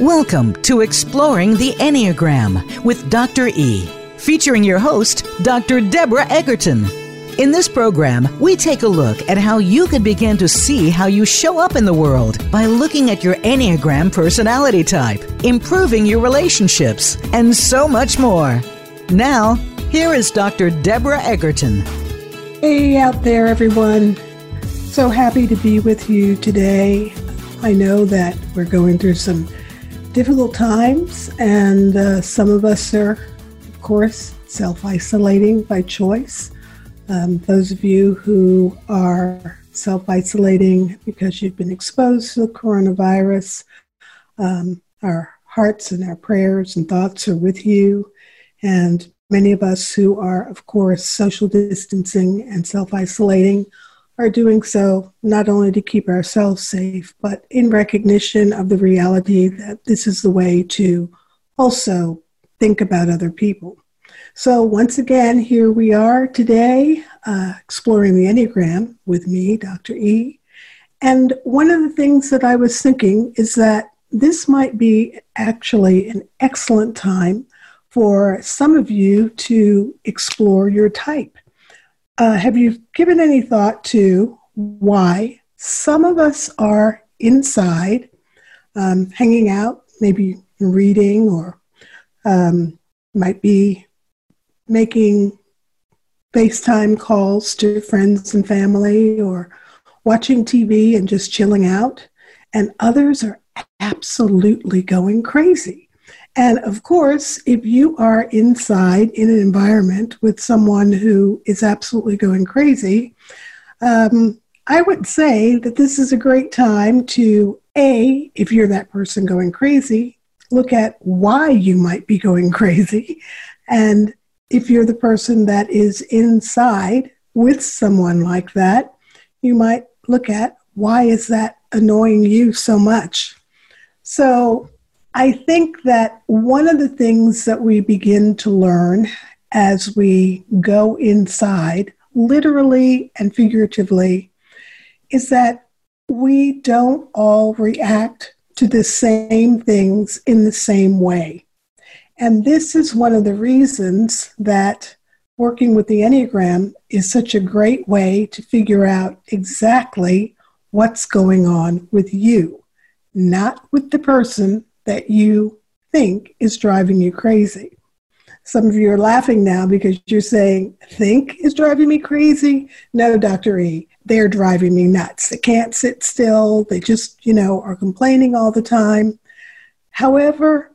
Welcome to Exploring the Enneagram with Dr. E, featuring your host, Dr. Deborah Egerton. In this program, we take a look at how you can begin to see how you show up in the world by looking at your Enneagram personality type, improving your relationships, and so much more. Now, here is Dr. Deborah Egerton. Hey out there, everyone. So happy to be with you today. I know that we're going through some difficult times, and some of us are, of course, self-isolating by choice. Those of you who are self-isolating because you've been exposed to the coronavirus, our hearts and our prayers and thoughts are with you. And many of us who are, of course, social distancing and self-isolating are doing so not only to keep ourselves safe, but in recognition of the reality that this is the way to also think about other people. So once again, here we are today, exploring the Enneagram with me, Dr. E. And one of the things that I was thinking is that this might be actually an excellent time for some of you to explore your type. Have you given any thought to why some of us are inside, hanging out, maybe reading, or might be making FaceTime calls to friends and family, or watching TV and just chilling out, and others are absolutely going crazy? And of course, if you are inside in an environment with someone who is absolutely going crazy, I would say that this is a great time to, A, if you're that person going crazy, look at why you might be going crazy. And if you're the person that is inside with someone like that, you might look at why is that annoying you so much. So I think that one of the things that we begin to learn as we go inside, literally and figuratively, is that we don't all react to the same things in the same way. And this is one of the reasons that working with the Enneagram is such a great way to figure out exactly what's going on with you, not with the person that you think is driving you crazy. Some of you are laughing now because you're saying, think is driving me crazy? No, Dr. E, they're driving me nuts. They can't sit still. They just, are complaining all the time. However,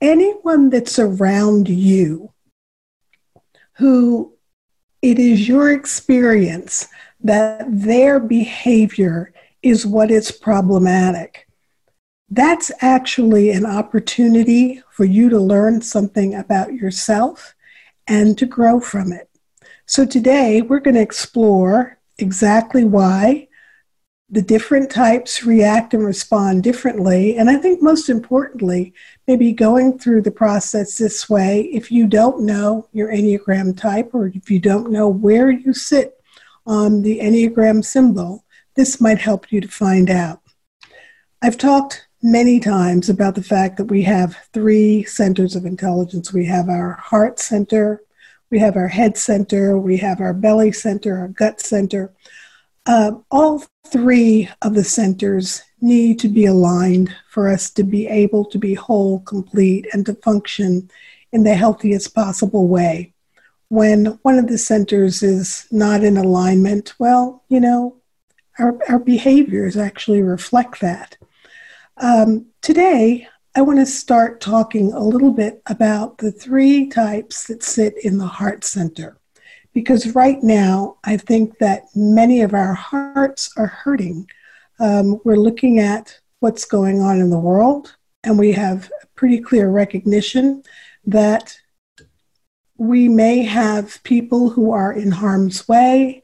anyone that's around you who it is your experience that their behavior is what is problematic, that's actually an opportunity for you to learn something about yourself and to grow from it. So today we're going to explore exactly why the different types react and respond differently. And I think most importantly, maybe going through the process this way, if you don't know your Enneagram type or if you don't know where you sit on the Enneagram symbol, this might help you to find out. I've talked many times about the fact that we have three centers of intelligence. We have our heart center, we have our head center, we have our belly center, our gut center. All three of the centers need to be aligned for us to be able to be whole, complete, and to function in the healthiest possible way. When one of the centers is not in alignment, well, our behaviors actually reflect that. Today, I want to start talking a little bit about the three types that sit in the heart center, because right now, I think that many of our hearts are hurting. We're looking at what's going on in the world, and we have a pretty clear recognition that we may have people who are in harm's way.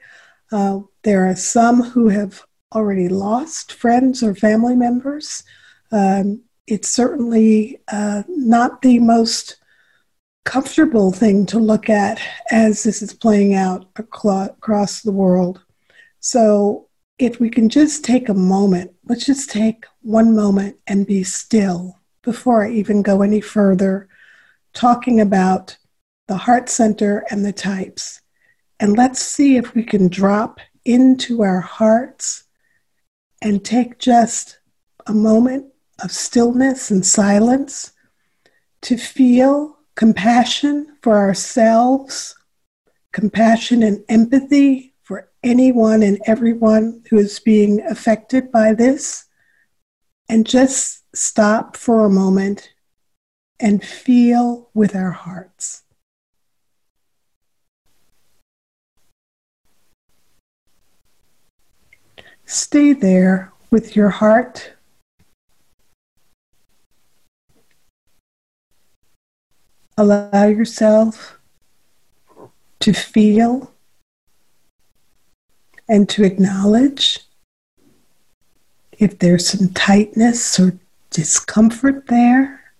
There are some who have already lost friends or family members. It's certainly not the most comfortable thing to look at as this is playing out across the world. So if we can just take a moment, let's just take one moment and be still before I even go any further, talking about the heart center and the types. And let's see if we can drop into our hearts and take just a moment of stillness and silence to feel compassion for ourselves, compassion and empathy for anyone and everyone who is being affected by this, and just stop for a moment and feel with our hearts. Stay there with your heart. Allow yourself to feel and to acknowledge if there's some tightness or discomfort there.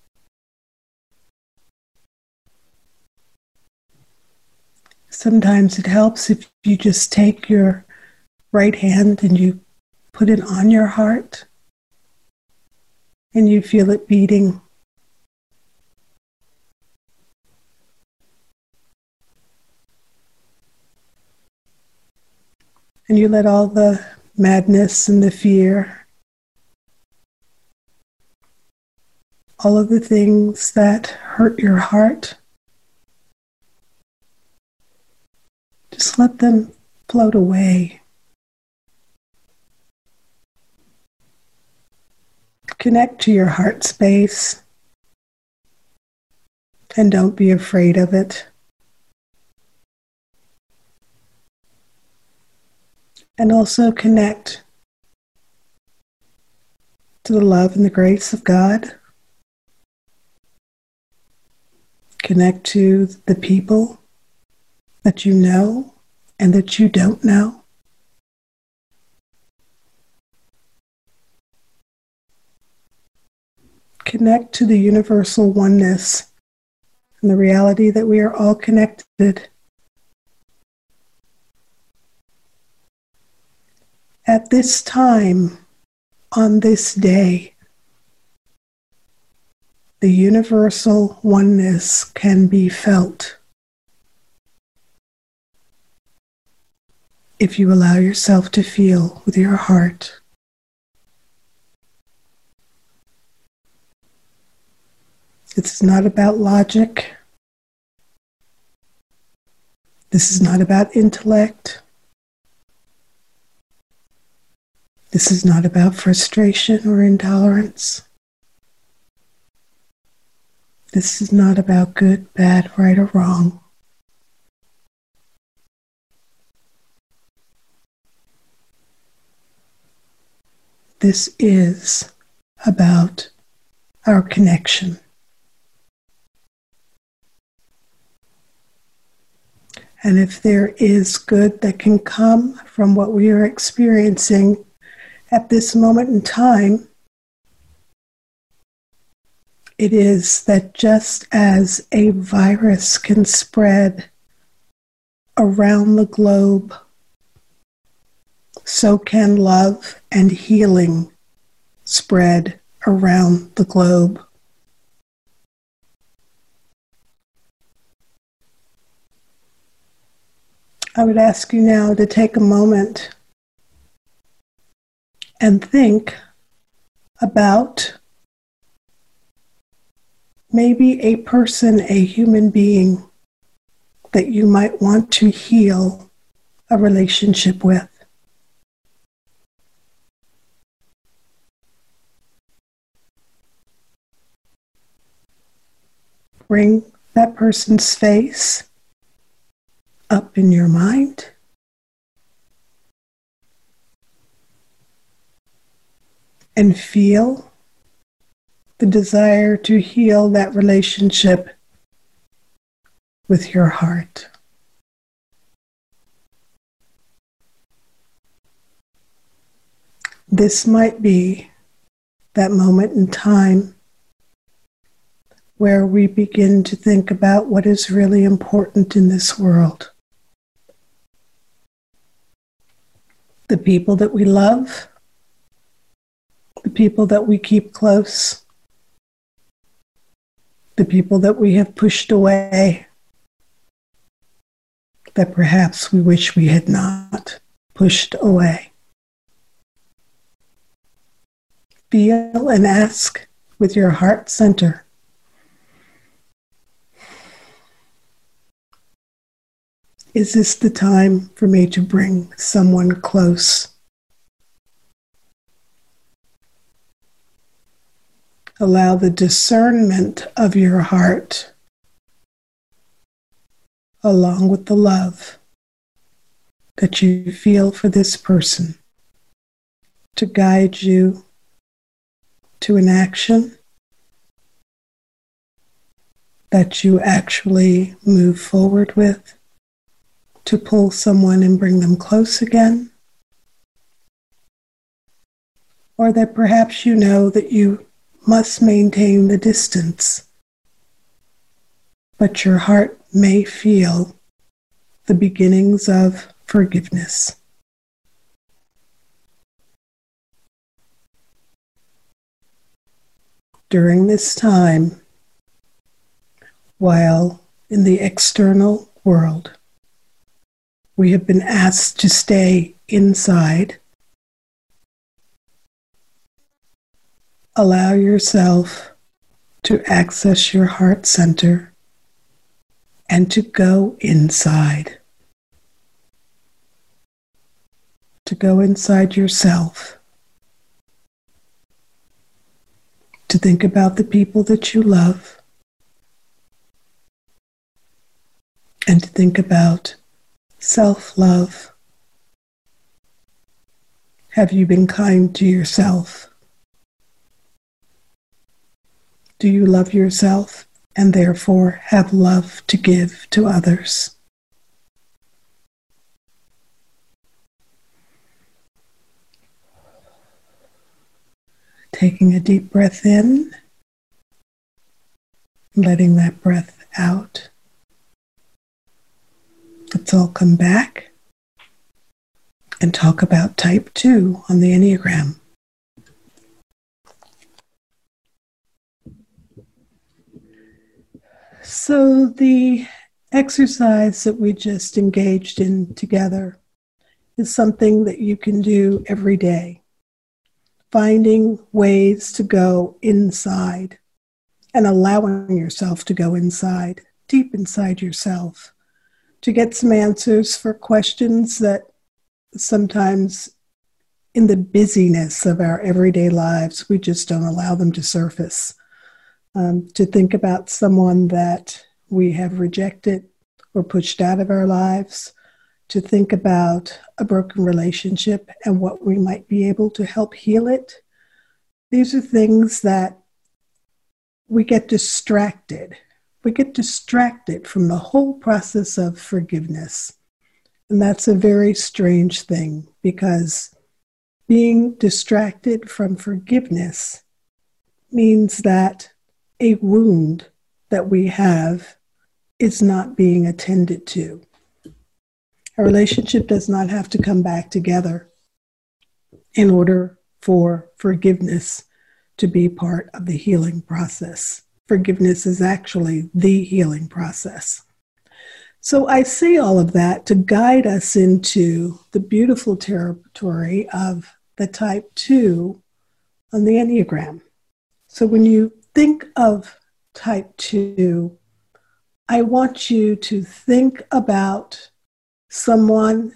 Sometimes it helps if you just take your right hand and you put it on your heart and you feel it beating. And you let all the madness and the fear, all of the things that hurt your heart, just let them float away. Connect to your heart space and don't be afraid of it. And also connect to the love and the grace of God. Connect to the people that you know and that you don't know. Connect to the universal oneness and the reality that we are all connected. At this time, on this day, the universal oneness can be felt if you allow yourself to feel with your heart. It's not about logic. This is not about intellect. This is not about frustration or intolerance. This is not about good, bad, right, or wrong. This is about our connection. And if there is good that can come from what we are experiencing, at this moment in time, it is that just as a virus can spread around the globe, so can love and healing spread around the globe. I would ask you now to take a moment and think about maybe a person, a human being that you might want to heal a relationship with. Bring that person's face up in your mind. And feel the desire to heal that relationship with your heart. This might be that moment in time where we begin to think about what is really important in this world. the people that we love, the people that we keep close, the people that we have pushed away, that perhaps we wish we had not pushed away. Feel and ask with your heart center. Is this the time for me to bring someone close? Allow the discernment of your heart along with the love that you feel for this person to guide you to an action that you actually move forward with, to pull someone and bring them close again, or that perhaps you know that you must maintain the distance, but your heart may feel the beginnings of forgiveness. During this time, while in the external world, we have been asked to stay inside. Allow yourself to access your heart center and to go inside. To go inside yourself. To think about the people that you love. And to think about self-love. Have you been kind to yourself? Do you love yourself and therefore have love to give to others? Taking a deep breath in, letting that breath out. Let's all come back and talk about type 2 on the Enneagram. So the exercise that we just engaged in together is something that you can do every day. Finding ways to go inside and allowing yourself to go inside, deep inside yourself, to get some answers for questions that sometimes in the busyness of our everyday lives, we just don't allow them to surface. To think about someone that we have rejected or pushed out of our lives, to think about a broken relationship and what we might be able to help heal it. These are things that we get distracted. We get distracted from the whole process of forgiveness. And that's a very strange thing, because being distracted from forgiveness means that a wound that we have is not being attended to. Our relationship does not have to come back together in order for forgiveness to be part of the healing process. Forgiveness is actually the healing process. So I say all of that to guide us into the beautiful territory of the type 2 on the Enneagram. So when you think of type 2, I want you to think about someone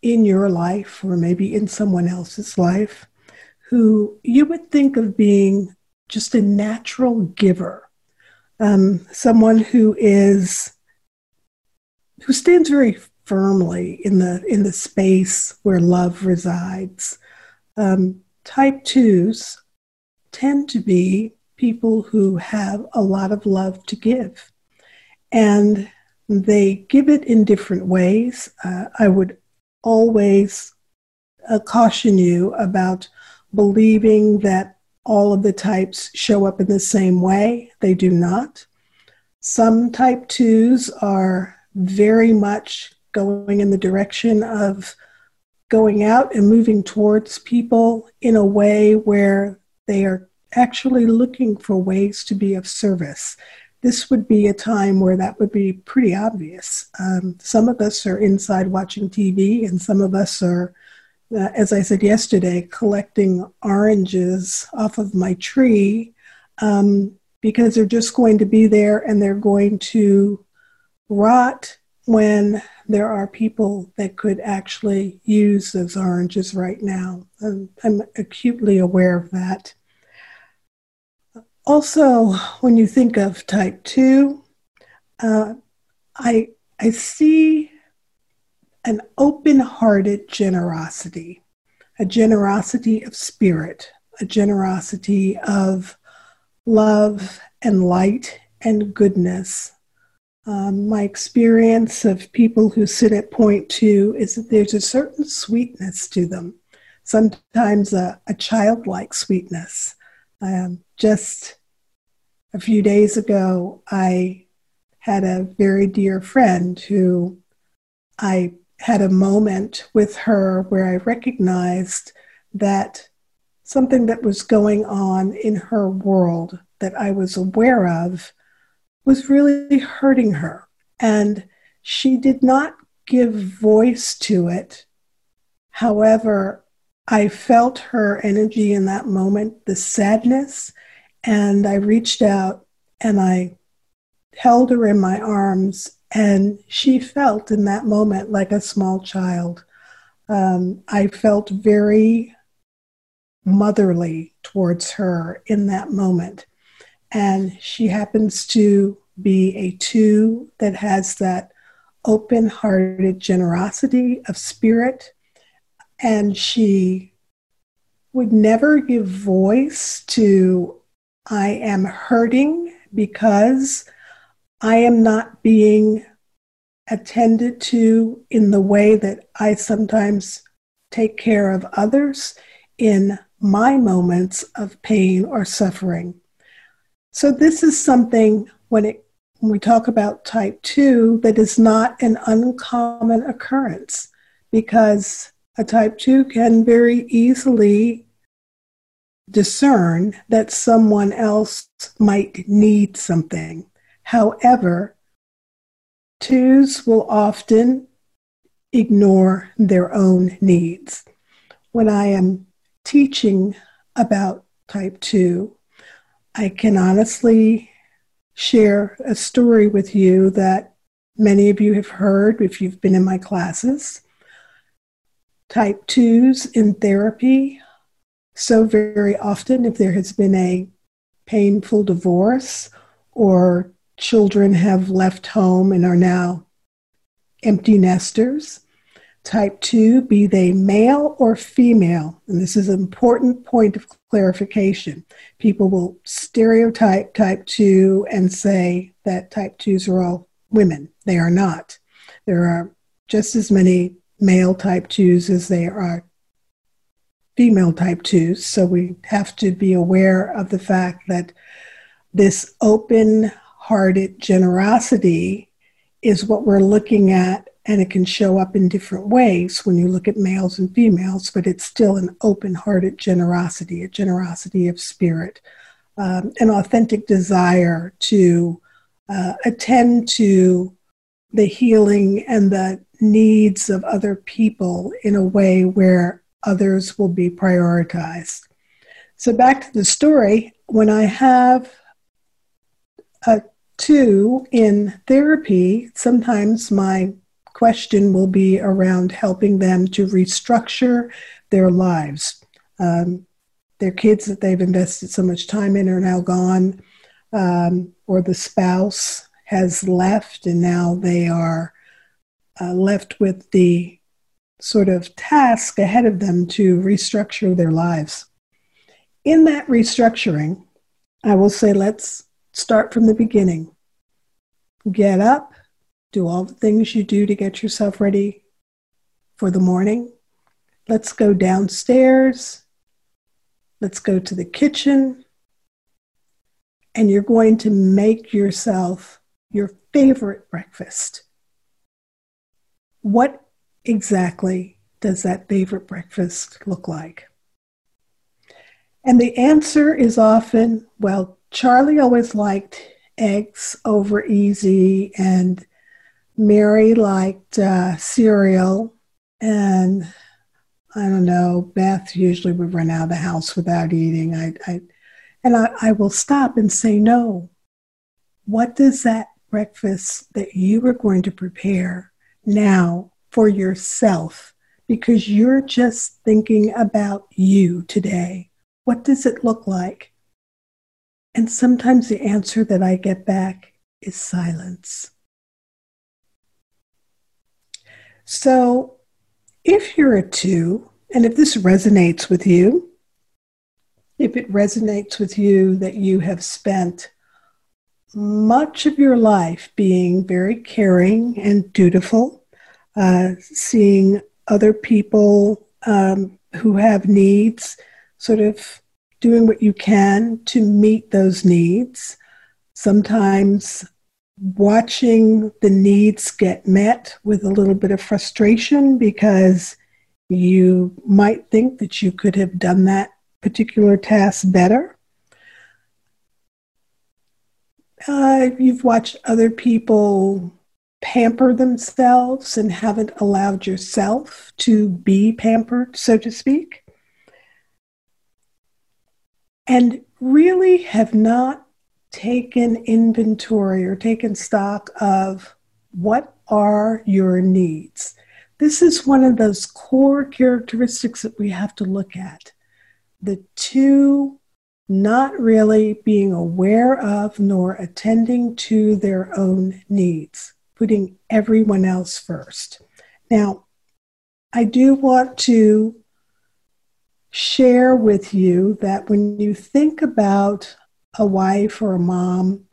in your life, or maybe in someone else's life, who you would think of being just a natural giver, someone who stands very firmly in the space where love resides. Type 2s tend to be people who have a lot of love to give. And they give it in different ways. I would always caution you about believing that all of the types show up in the same way. They do not. Some type 2s are very much going in the direction of going out and moving towards people in a way where they are actually looking for ways to be of service. This would be a time where that would be pretty obvious. Some of us are inside watching TV, and some of us are, as I said yesterday, collecting oranges off of my tree because they're just going to be there and they're going to rot when there are people that could actually use those oranges right now. I'm acutely aware of that. Also, when you think of type 2, I see an open-hearted generosity, a generosity of spirit, a generosity of love and light and goodness. My experience of people who sit at point 2 is that there's a certain sweetness to them, sometimes a childlike sweetness. Just a few days ago, I had a very dear friend who I had a moment with her where I recognized that something that was going on in her world that I was aware of was really hurting her. And she did not give voice to it. However, I felt her energy in that moment, the sadness, and I reached out and I held her in my arms, and she felt in that moment like a small child. I felt very motherly towards her in that moment. And she happens to be a 2 that has that open-hearted generosity of spirit. And she would never give voice to, I am hurting because I am not being attended to in the way that I sometimes take care of others in my moments of pain or suffering. So this is something when we talk about type 2 that is not an uncommon occurrence, because a type 2 can very easily discern that someone else might need something. However, 2s will often ignore their own needs. When I am teaching about type 2, I can honestly share a story with you that many of you have heard if you've been in my classes. Type 2s in therapy, so very often if there has been a painful divorce or children have left home and are now empty nesters, type 2, be they male or female, and this is an important point of clarification. People will stereotype type 2 and say that type 2s are all women. They are not. There are just as many male type 2s as there are female type 2s. So we have to be aware of the fact that this open-hearted generosity is what we're looking at, and it can show up in different ways when you look at males and females, but it's still an open-hearted generosity, a generosity of spirit, an authentic desire to attend to the healing and the needs of other people in a way where others will be prioritized. So back to the story, when I have a 2 in therapy, sometimes my question will be around helping them to restructure their lives. Their kids that they've invested so much time in are now gone, or the spouse has left and now they are left with the sort of task ahead of them to restructure their lives. In that restructuring, I will say, let's start from the beginning. Get up, do all the things you do to get yourself ready for the morning. Let's go downstairs. Let's go to the kitchen. And you're going to make yourself your favorite breakfast. What exactly does that favorite breakfast look like? And the answer is often, well, Charlie always liked eggs over easy, and Mary liked cereal, and I don't know, Beth usually would run out of the house without eating. I will stop and say, no, what does that breakfast that you are going to prepare now for yourself, because you're just thinking about you today, what does it look like? And sometimes the answer that I get back is silence. So if you're a 2, and if this resonates with you, if it resonates with you that you have spent much of your life being very caring and dutiful, seeing other people who have needs, sort of doing what you can to meet those needs, sometimes watching the needs get met with a little bit of frustration because you might think that you could have done that particular task better. You've watched other people pamper themselves and haven't allowed yourself to be pampered, so to speak, and really have not taken inventory or taken stock of what are your needs. This is one of those core characteristics that we have to look at. The 2 not really being aware of nor attending to their own needs, putting everyone else first. Now, I do want to share with you that when you think about a wife or a mom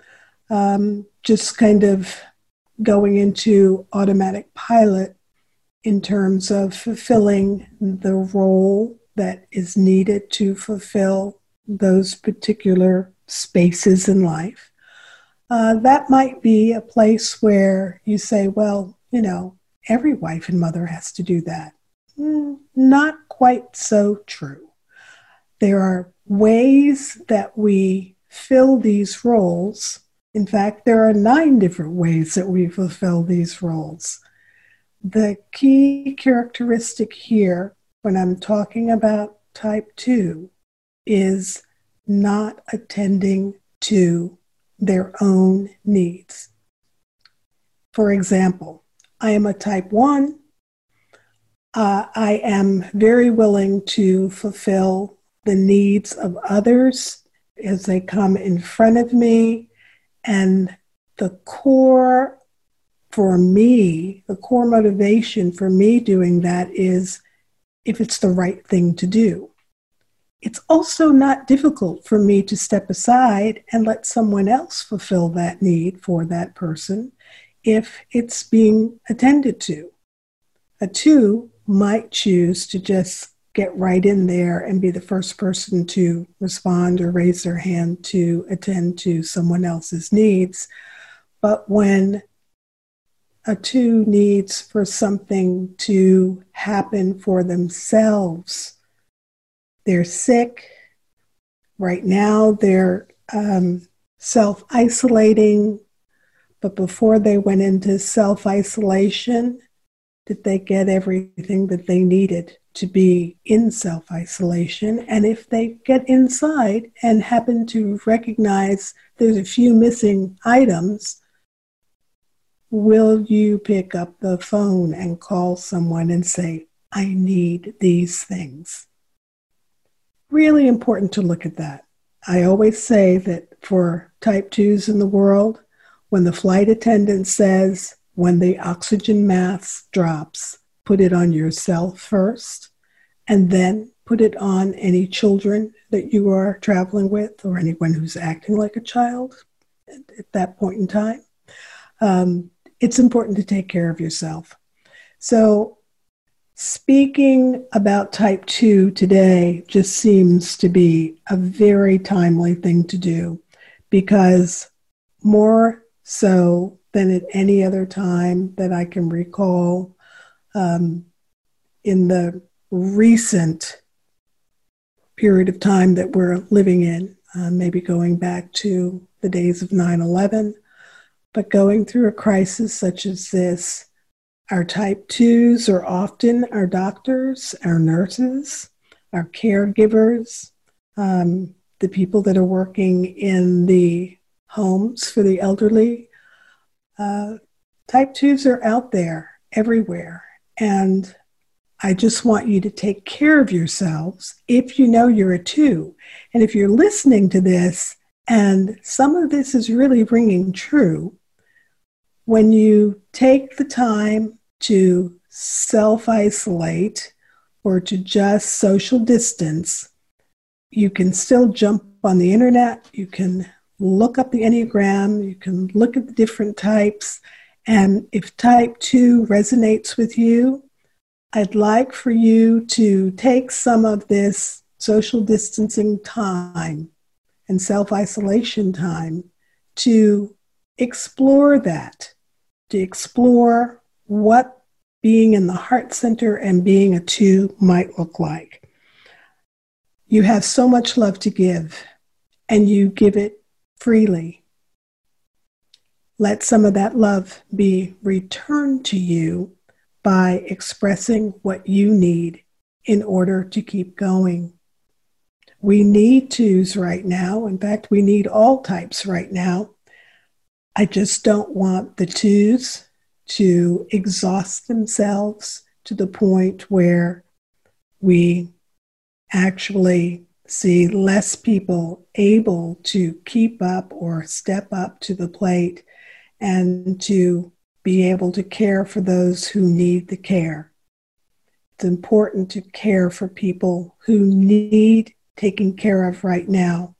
just kind of going into automatic pilot in terms of fulfilling the role that is needed to fulfill those particular spaces in life, that might be a place where you say, well, you know, every wife and mother has to do that. Not quite so true. There are ways that we fill these roles. In fact, there are 9 different ways that we fulfill these roles. The key characteristic here, when I'm talking about type 2, is not attending to their own needs. For example, I am a type 1. I am very willing to fulfill the needs of others as they come in front of me. And the core for me, the core motivation for me doing that is if it's the right thing to do. It's also not difficult for me to step aside and let someone else fulfill that need for that person if it's being attended to. A 2 might choose to just get right in there and be the first person to respond or raise their hand to attend to someone else's needs. But when a 2 needs for something to happen for themselves, they're sick. Right now they're self-isolating. But before they went into self-isolation, did they get everything that they needed to be in self-isolation? And if they get inside and happen to recognize there's a few missing items, will you pick up the phone and call someone and say, I need these things? Really important to look at that. I always say that for type 2s in the world, when the flight attendant says, when the oxygen mask drops, put it on yourself first, and then put it on any children that you are traveling with or anyone who's acting like a child at that point in time. It's important to take care of yourself. So, speaking about type 2 today just seems to be a very timely thing to do, because more so than at any other time that I can recall, in the recent period of time that we're living in, maybe going back to the days of 9/11, but going through a crisis such as this, our type 2s are often our doctors, our nurses, our caregivers, the people that are working in the homes for the elderly. Type 2s are out there everywhere. And I just want you to take care of yourselves if you know you're a 2. And if you're listening to this, and some of this is really ringing true, when you take the time to self-isolate or to just social distance, you can still jump on the internet, you can look up the Enneagram, you can look at the different types, and if type 2 resonates with you, I'd like for you to take some of this social distancing time and self-isolation time to explore that, to explore what being in the heart center and being a 2 might look like. You have so much love to give, and you give it freely. Let some of that love be returned to you by expressing what you need in order to keep going. We need 2s right now. In fact, we need all types right now. I just don't want the 2s to exhaust themselves to the point where we actually see less people able to keep up or step up to the plate and to be able to care for those who need the care. It's important to care for people who need taking care of right now.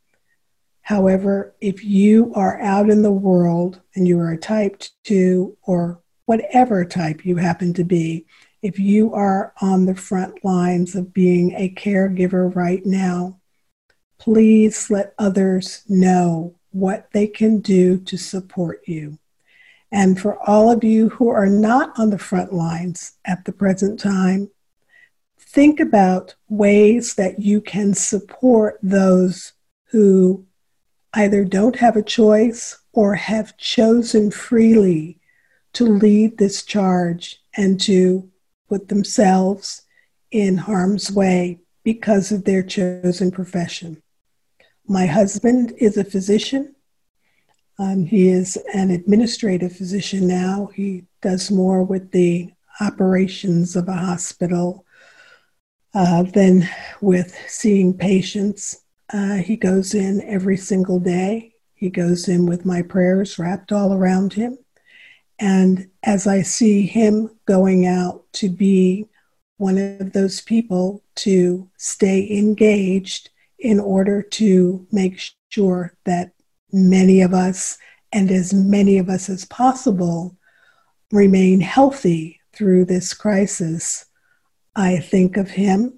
However, if you are out in the world and you are a type 2 or whatever type you happen to be, if you are on the front lines of being a caregiver right now, please let others know what they can do to support you. And for all of you who are not on the front lines at the present time, think about ways that you can support those who either don't have a choice or have chosen freely to lead this charge and to put themselves in harm's way because of their chosen profession. My husband is a physician. He is an administrative physician now. He does more with the operations of a hospital than with seeing patients. He goes in every single day. He goes in with my prayers wrapped all around him. And as I see him going out to be one of those people to stay engaged in order to make sure that many of us, and as many of us as possible, remain healthy through this crisis, I think of him,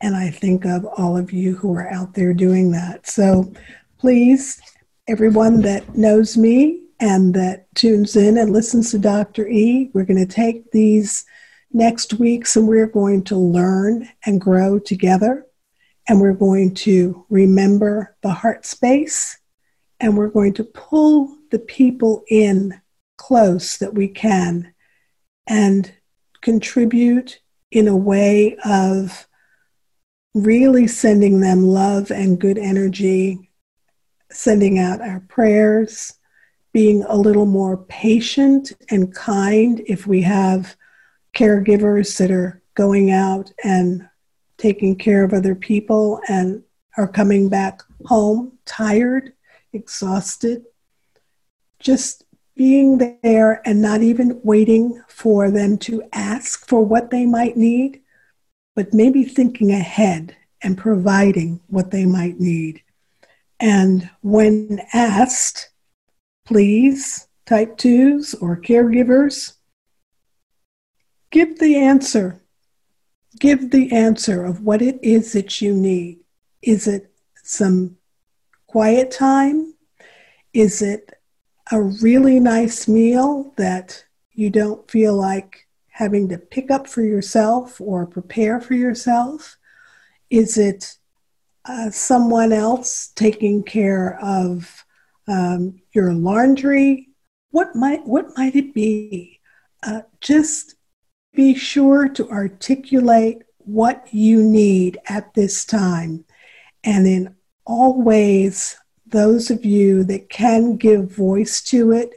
and I think of all of you who are out there doing that. So please, everyone that knows me, and that tunes in and listens to Dr. E, we're going to take these next weeks and we're going to learn and grow together. And we're going to remember the heart space. And we're going to pull the people in close that we can and contribute in a way of really sending them love and good energy, sending out our prayers, being a little more patient and kind if we have caregivers that are going out and taking care of other people and are coming back home tired, exhausted. Just being there and not even waiting for them to ask for what they might need, but maybe thinking ahead and providing what they might need. And when asked, please, type 2s or caregivers, give the answer. Give the answer of what it is that you need. Is it some quiet time? Is it a really nice meal that you don't feel like having to pick up for yourself or prepare for yourself? Is it someone else taking care of your laundry? What might it be? Just be sure to articulate what you need at this time. And in all ways, those of you that can give voice to it,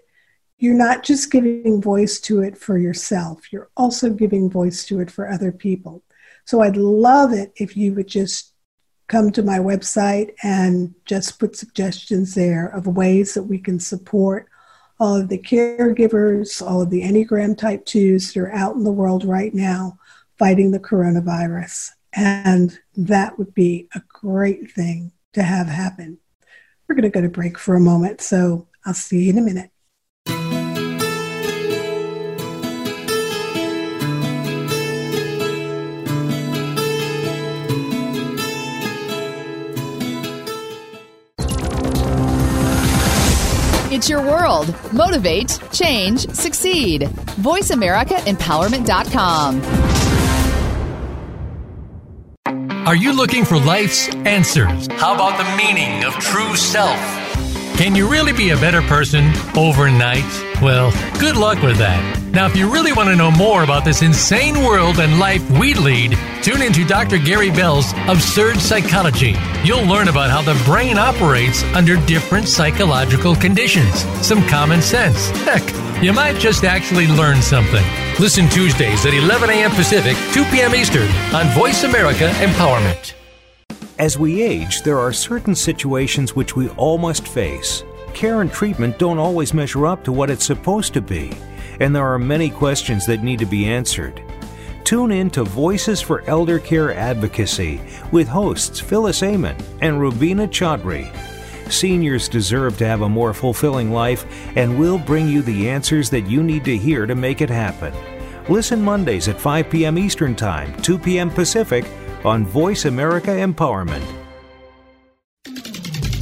you're not just giving voice to it for yourself. You're also giving voice to it for other people. So I'd love it if you would just come to my website and just put suggestions there of ways that we can support all of the caregivers, all of the Enneagram Type 2s that are out in the world right now fighting the coronavirus. And that would be a great thing to have happen. We're going to go to break for a moment, so I'll see you in a minute. It's your world. Motivate, change, succeed. VoiceAmericaEmpowerment.com. Are you looking for life's answers? How about the meaning of true self? Can you really be a better person overnight? Well, good luck with that. Now, if you really want to know more about this insane world and life we lead, tune into Dr. Gary Bell's Absurd Psychology. You'll learn about how the brain operates under different psychological conditions, some common sense. Heck, you might just actually learn something. Listen Tuesdays at 11 a.m. Pacific, 2 p.m. Eastern on Voice America Empowerment. As we age, there are certain situations which we all must face. Care and treatment don't always measure up to what it's supposed to be, and there are many questions that need to be answered. Tune in to Voices for Elder Care Advocacy with hosts Phyllis Amen and Rubina Chaudhry. Seniors deserve to have a more fulfilling life, and we'll bring you the answers that you need to hear to make it happen. Listen Mondays at 5 p.m. Eastern Time, 2 p.m. Pacific on Voice America Empowerment.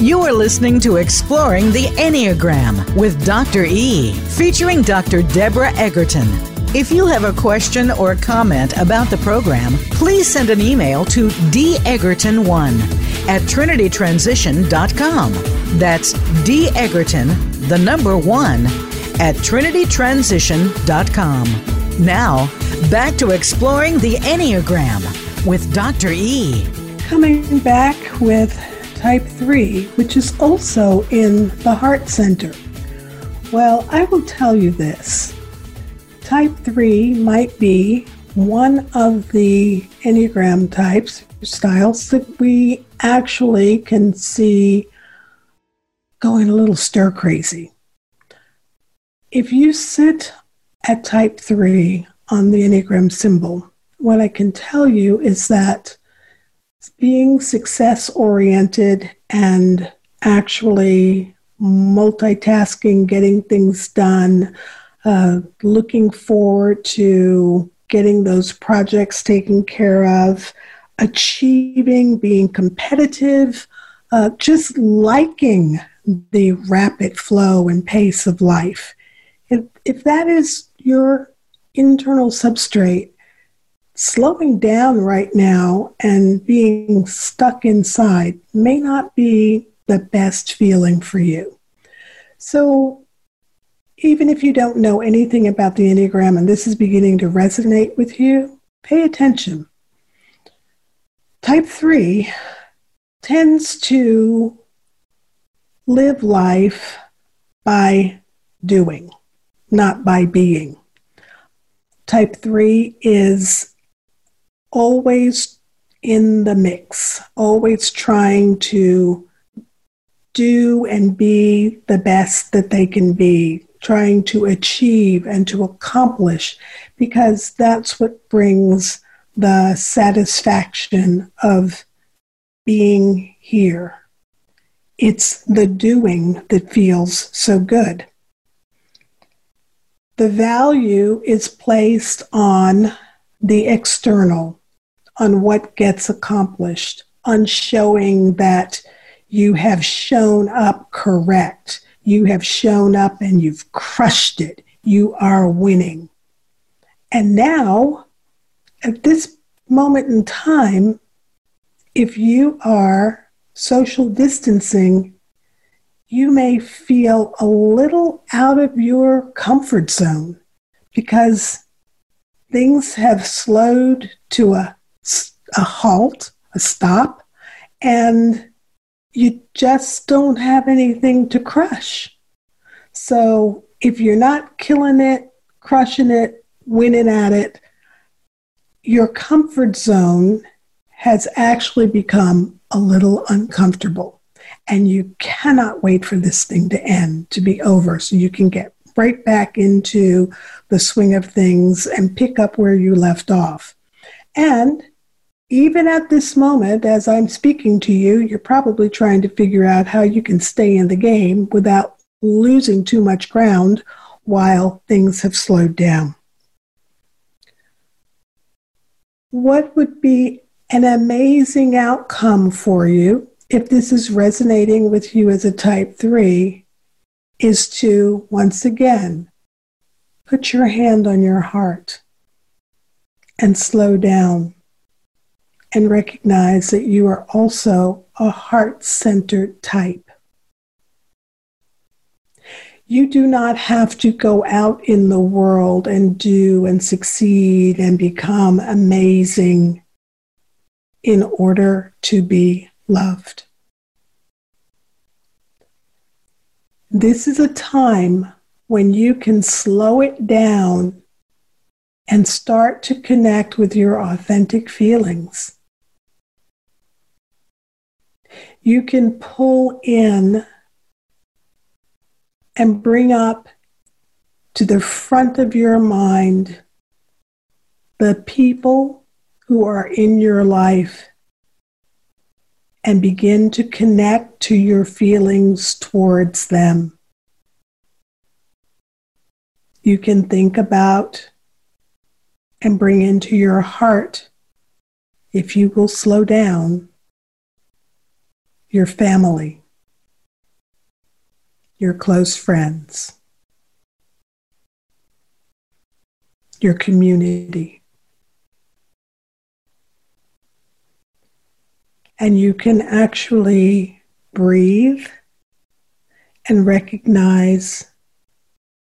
You are listening to Exploring the Enneagram with Dr. E, featuring Dr. Deborah Egerton. If you have a question or comment about the program, please send an email to degerton1 at TrinityTransition.com. That's degerton, the number one, at TrinityTransition.com. Now, back to Exploring the Enneagram with Dr. E. Coming back with Type 3, which is also in the heart center. Well, I will tell you this. Type 3 might be one of the Enneagram types, styles, that we actually can see going a little stir crazy. If you sit at Type 3 on the Enneagram symbol, what I can tell you is that being success-oriented and actually multitasking, getting things done, looking forward to getting those projects taken care of, achieving, being competitive, just liking the rapid flow and pace of life. If that is your internal substrate, slowing down right now and being stuck inside may not be the best feeling for you. So even if you don't know anything about the Enneagram and this is beginning to resonate with you, pay attention. Type 3 tends to live life by doing, not by being. Type 3 is always in the mix, always trying to do and be the best that they can be, trying to achieve and to accomplish, because that's what brings the satisfaction of being here. It's the doing that feels so good. The value is placed on the external, on what gets accomplished, on showing that you have shown up correct. You have shown up and you've crushed it. You are winning. And now, at this moment in time, if you are social distancing, you may feel a little out of your comfort zone because things have slowed to a halt, a stop, and you just don't have anything to crush. So if you're not killing it, crushing it, winning at it, your comfort zone has actually become a little uncomfortable. And you cannot wait for this thing to end, to be over, so you can get right back into the swing of things and pick up where you left off. And even at this moment, as I'm speaking to you, you're probably trying to figure out how you can stay in the game without losing too much ground while things have slowed down. What would be an amazing outcome for you, if this is resonating with you as a type 3, is to, once again, put your hand on your heart and slow down and recognize that you are also a heart-centered type. You do not have to go out in the world and do and succeed and become amazing in order to be loved. This is a time when you can slow it down and start to connect with your authentic feelings. You can pull in and bring up to the front of your mind the people who are in your life and begin to connect to your feelings towards them. You can think about and bring into your heart, if you will slow down, your family, your close friends, your community. And you can actually breathe and recognize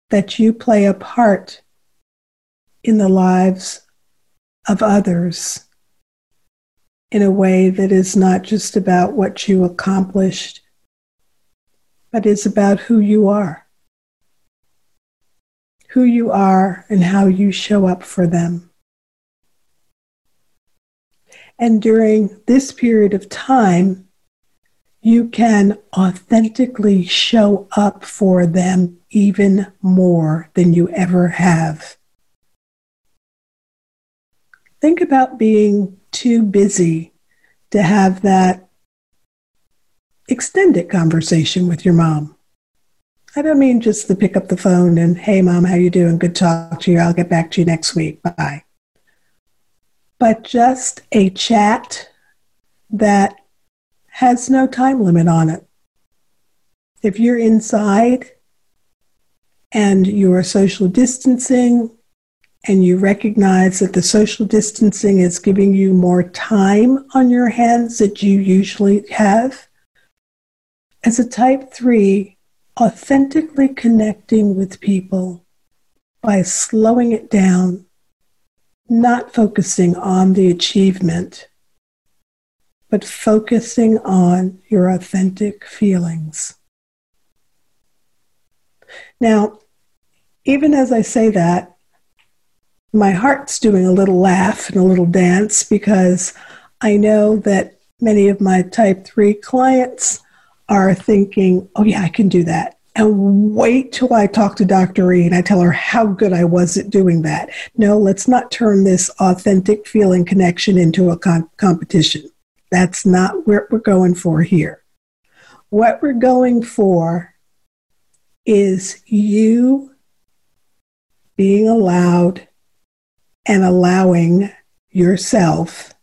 that you play a part in the lives of others in a way that is not just about what you accomplished, but it's about who you are and how you show up for them. And during this period of time, you can authentically show up for them even more than you ever have. Think about being too busy to have that extended conversation with your mom. I don't mean just to pick up the phone and, hey, Mom, how you doing? Good talk to you. I'll get back to you next week. Bye. But just a chat that has no time limit on it. If you're inside and you are social distancing and you recognize that the social distancing is giving you more time on your hands than you usually have, as a type 3, authentically connecting with people by slowing it down, not focusing on the achievement, but focusing on your authentic feelings. Now, even as I say that, my heart's doing a little laugh and a little dance because I know that many of my type 3 clients are thinking, oh yeah, I can do that. And wait till I talk to Dr. E and I tell her how good I was at doing that. No, let's not turn this authentic feeling connection into a competition. That's not what we're going for here. What we're going for is you being allowed and allowing yourself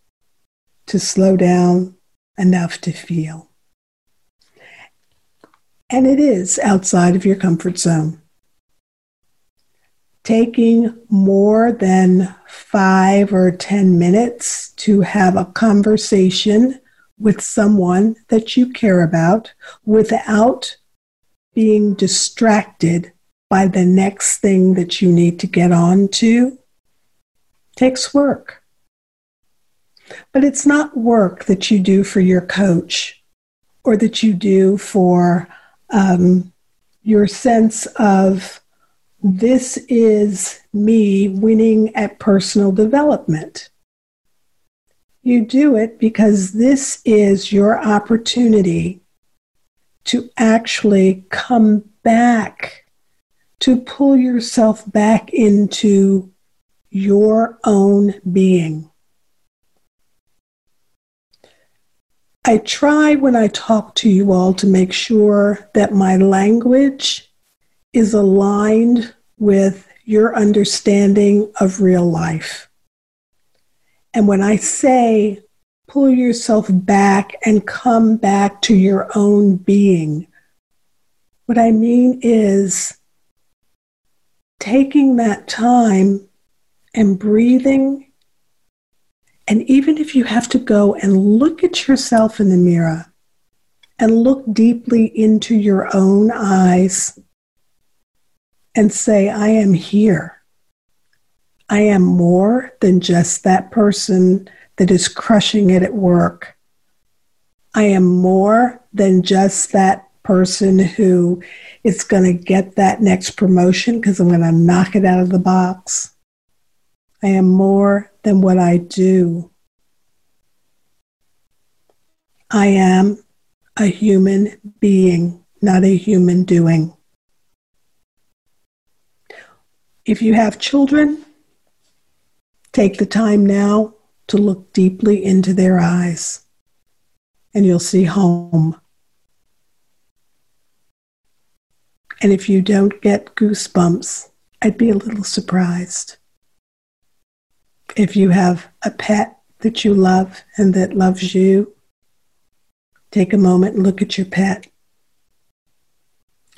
to slow down enough to feel. And it is outside of your comfort zone. Taking more than 5 or 10 minutes to have a conversation with someone that you care about without being distracted by the next thing that you need to get on to takes work. But it's not work that you do for your coach or that you do for your sense of this is me winning at personal development. You do it because this is your opportunity to actually come back, to pull yourself back into your own being. I try when I talk to you all to make sure that my language is aligned with your understanding of real life. And when I say, pull yourself back and come back to your own being, what I mean is taking that time and breathing. And even if you have to go and look at yourself in the mirror and look deeply into your own eyes and say, I am here. I am more than just that person that is crushing it at work. I am more than just that person who is going to get that next promotion because I'm going to knock it out of the box. I am more than what I do. I am a human being, not a human doing. If you have children, take the time now to look deeply into their eyes, and you'll see home. And if you don't get goosebumps, I'd be a little surprised. If you have a pet that you love and that loves you, take a moment and look at your pet,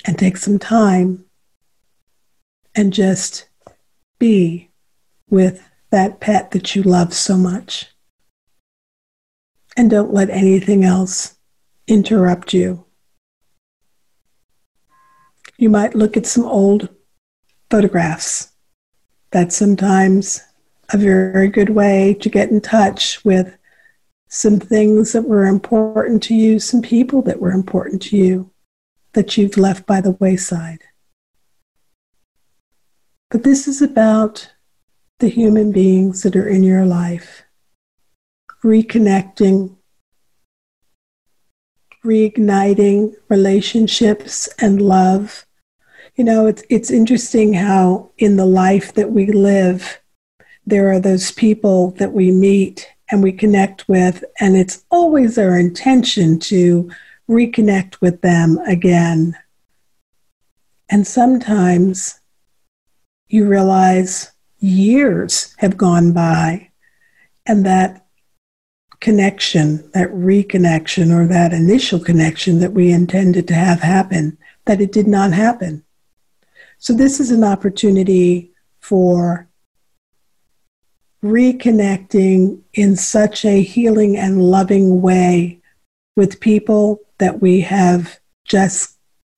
and take some time and just be with that pet that you love so much. And don't let anything else interrupt you. You might look at some old photographs. That's sometimes a very good way to get in touch with some things that were important to you, some people that were important to you that you've left by the wayside. But this is about the human beings that are in your life, reconnecting, reigniting relationships and love. You know, it's interesting how in the life that we live, there are those people that we meet and we connect with, and it's always our intention to reconnect with them again. And sometimes you realize years have gone by and that connection, that reconnection or that initial connection that we intended to have happen, that it did not happen. So this is an opportunity for reconnecting in such a healing and loving way with people that we have just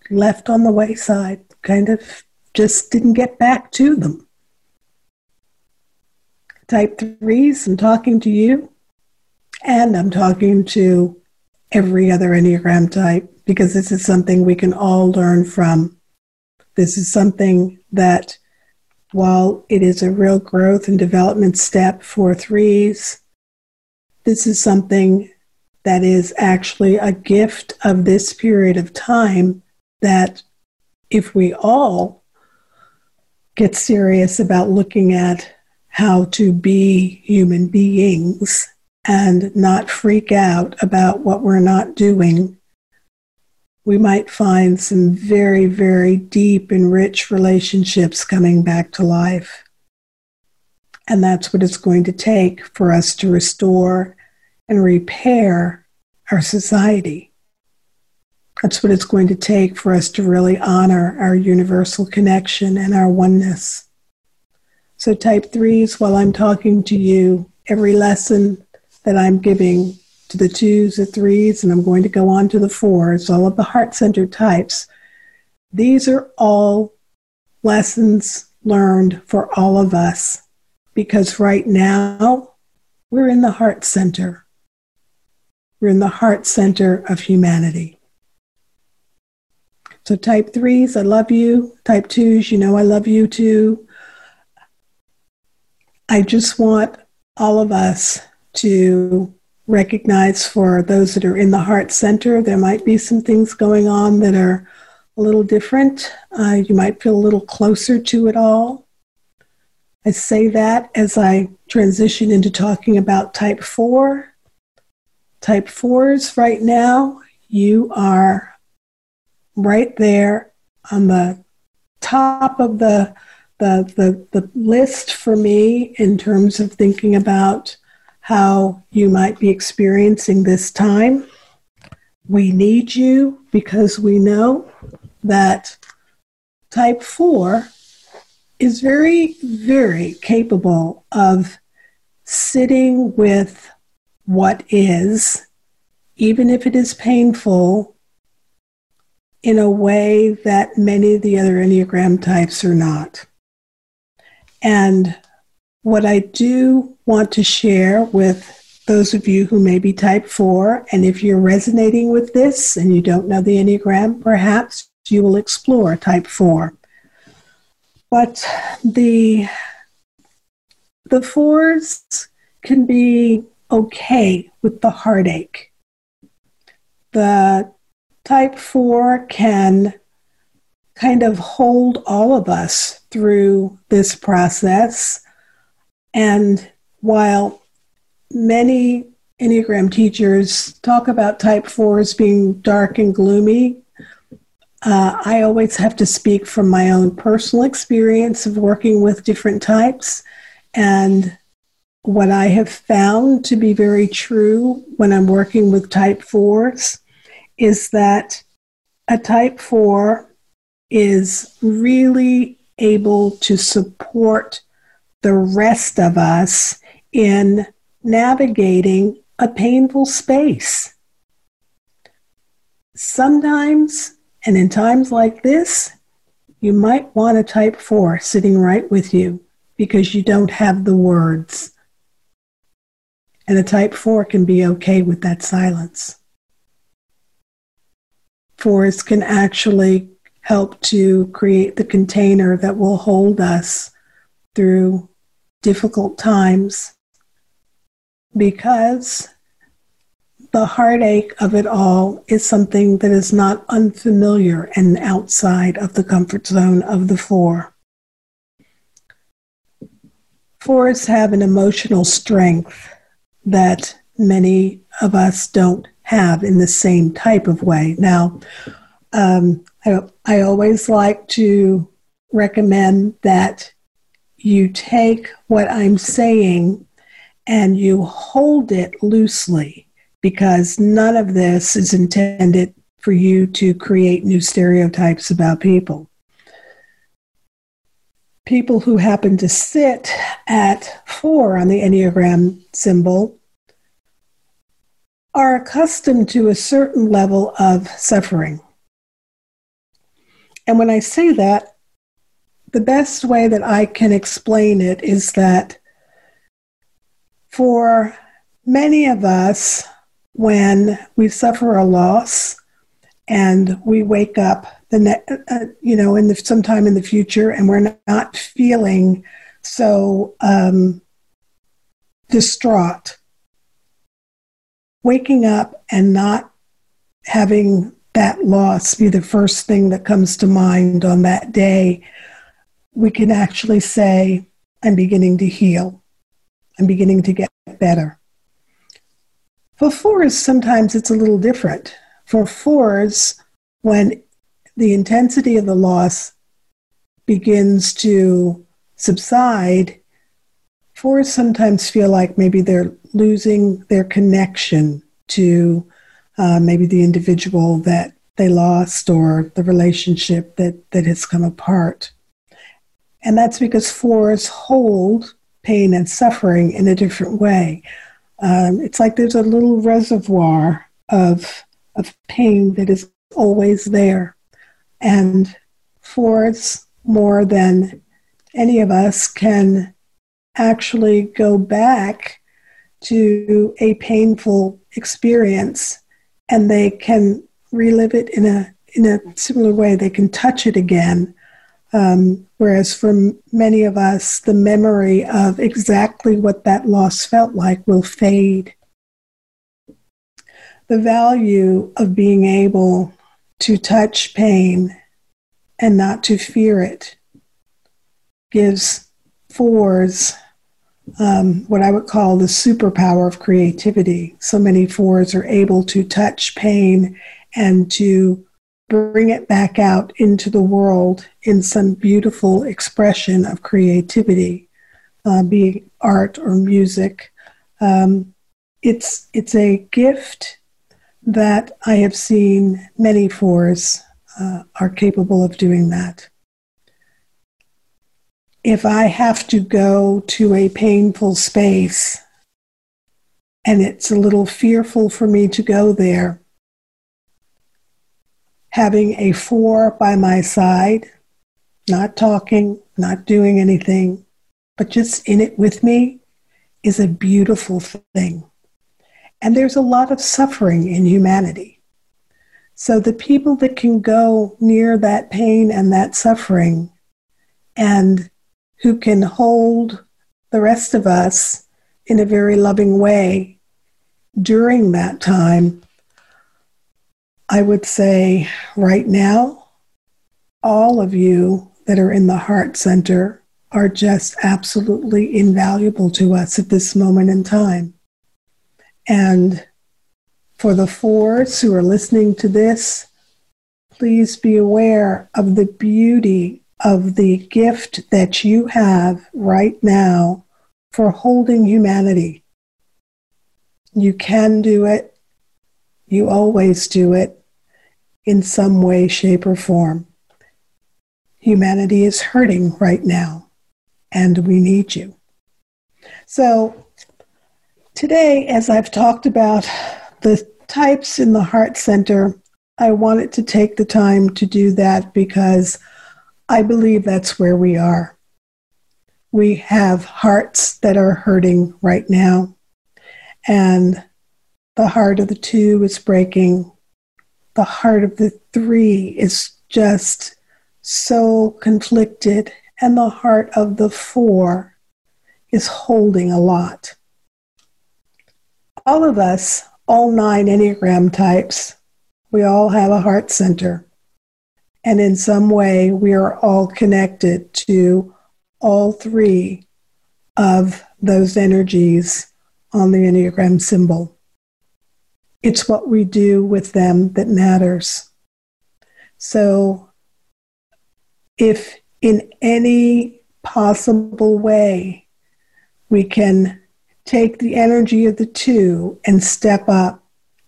left on the wayside, kind of just didn't get back to them. Type 3s, I'm talking to you, and I'm talking to every other Enneagram type, because this is something we can all learn from. This is something that, while it is a real growth and development step for 3s, this is something that is actually a gift of this period of time that if we all get serious about looking at how to be human beings and not freak out about what we're not doing, we might find some very, very deep and rich relationships coming back to life. And that's what it's going to take for us to restore and repair our society. That's what it's going to take for us to really honor our universal connection and our oneness. So type threes, while I'm talking to you, every lesson that I'm giving to the twos, the threes, and I'm going to go on to the fours, all of the heart-centered types, these are all lessons learned for all of us, because right now we're in the heart center. We're in the heart center of humanity. So type threes, I love you. Type twos, you know I love you too. I just want all of us to recognize, for those that are in the heart center, there might be some things going on that are a little different. You might feel a little closer to it all. I say that as I transition into talking about type four. Type fours right now, you are right there on the top of the list for me in terms of thinking about how you might be experiencing this time. We need you, because we know that type four is very, very capable of sitting with what is, even if it is painful, in a way that many of the other Enneagram types are not. And what I do want to share with those of you who may be type 4, and if you're resonating with this and you don't know the Enneagram, perhaps you will explore type 4. But the fours can be okay with the heartache. The type 4 can kind of hold all of us through this process. And while many Enneagram teachers talk about type 4s being dark and gloomy, I always have to speak from my own personal experience of working with different types. And what I have found to be very true when I'm working with type 4s is that a type 4 is really able to support the rest of us in navigating a painful space. Sometimes, and in times like this, you might want a type 4 sitting right with you because you don't have the words. And a type 4 can be okay with that silence. Fours can actually help to create the container that will hold us through difficult times, because the heartache of it all is something that is not unfamiliar and outside of the comfort zone of the four. Fours have an emotional strength that many of us don't have in the same type of way. Now, I always like to recommend that you take what I'm saying and you hold it loosely, because none of this is intended for you to create new stereotypes about people. People who happen to sit at 4 on the Enneagram symbol are accustomed to a certain level of suffering. And when I say that, the best way that I can explain it is that for many of us, when we suffer a loss and we wake up sometime in the future, and we're not feeling so distraught, waking up and not having that loss be the first thing that comes to mind on that day, we can actually say, I'm beginning to heal. I'm beginning to get better. For fours, sometimes it's a little different. For fours, when the intensity of the loss begins to subside, fours sometimes feel like maybe they're losing their connection to maybe the individual that they lost or the relationship that has come apart. And that's because fours hold pain and suffering in a different way. It's like there's a little reservoir of pain that is always there. And fours, more than any of us, can actually go back to a painful experience, and they can relive it in a similar way. They can touch it again. Whereas for many of us, the memory of exactly what that loss felt like will fade. The value of being able to touch pain and not to fear it gives fours what I would call the superpower of creativity. So many fours are able to touch pain and to bring it back out into the world in some beautiful expression of creativity, be it art or music. It's a gift that I have seen many fours are capable of doing that. If I have to go to a painful space and it's a little fearful for me to go there, having a four by my side, not talking, not doing anything, but just in it with me, is a beautiful thing. And there's a lot of suffering in humanity. So the people that can go near that pain and that suffering, and who can hold the rest of us in a very loving way during that time, I would say right now, all of you that are in the Heart Center are just absolutely invaluable to us at this moment in time. And for the fours who are listening to this, please be aware of the beauty of the gift that you have right now for holding humanity. You can do it. You always do it in some way, shape, or form. Humanity is hurting right now, and we need you. So today, as I've talked about the types in the Heart Center, I wanted to take the time to do that because I believe that's where we are. We have hearts that are hurting right now, and the heart of the two is breaking. The heart of the three is just so conflicted, and the heart of the four is holding a lot. All of us, all 9 Enneagram types, we all have a heart center. And in some way, we are all connected to all 3 of those energies on the Enneagram symbol. It's what we do with them that matters. So if in any possible way we can take the energy of the 2 and step up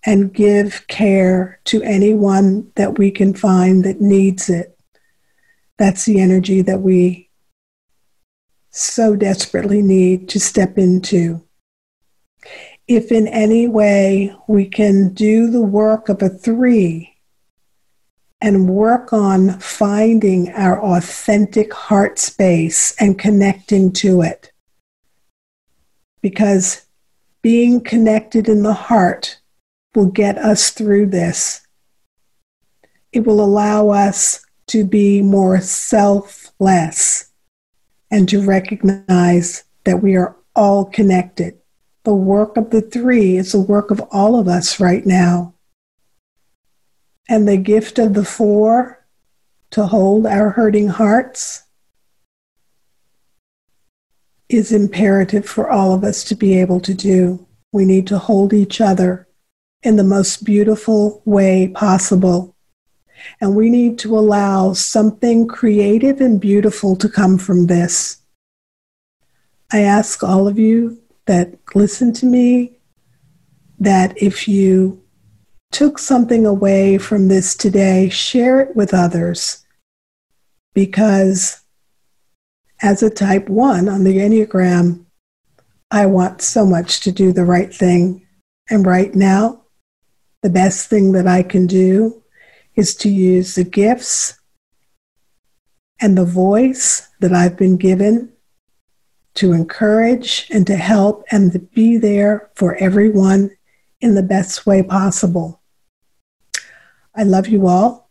and give care to anyone that we can find that needs it. That's the energy that we so desperately need to step into. If in any way we can do the work of a 3 and work on finding our authentic heart space and connecting to it, because being connected in the heart will get us through this. It will allow us to be more selfless and to recognize that we are all connected. The work of the 3 is the work of all of us right now. And the gift of the 4 to hold our hurting hearts is imperative for all of us to be able to do. We need to hold each other in the most beautiful way possible. And we need to allow something creative and beautiful to come from this. I ask all of you that listen to me, that if you took something away from this today, share it with others. Because as a type 1 on the Enneagram, I want so much to do the right thing. And right now, the best thing that I can do is to use the gifts and the voice that I've been given to encourage and to help and to be there for everyone in the best way possible. I love you all.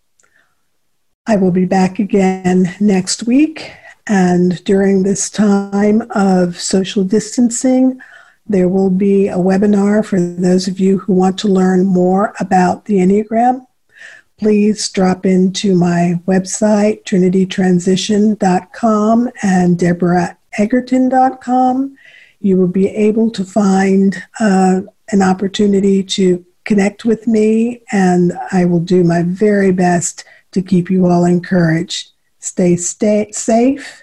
I will be back again next week. And during this time of social distancing, there will be a webinar for those of you who want to learn more about the Enneagram. Please drop into my website, TrinityTransition.com and DeborahEgerton.com. You will be able to find an opportunity to connect with me, and I will do my very best to keep you all encouraged. Stay safe,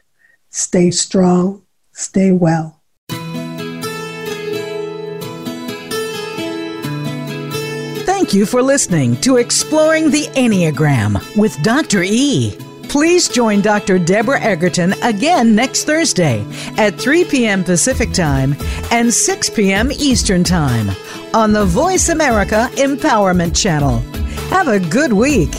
stay strong, stay well. Thank you for listening to Exploring the Enneagram with Dr. E. Please join Dr. Deborah Egerton again next Thursday at 3 p.m. Pacific Time and 6 p.m. Eastern Time on the Voice America Empowerment Channel. Have a good week.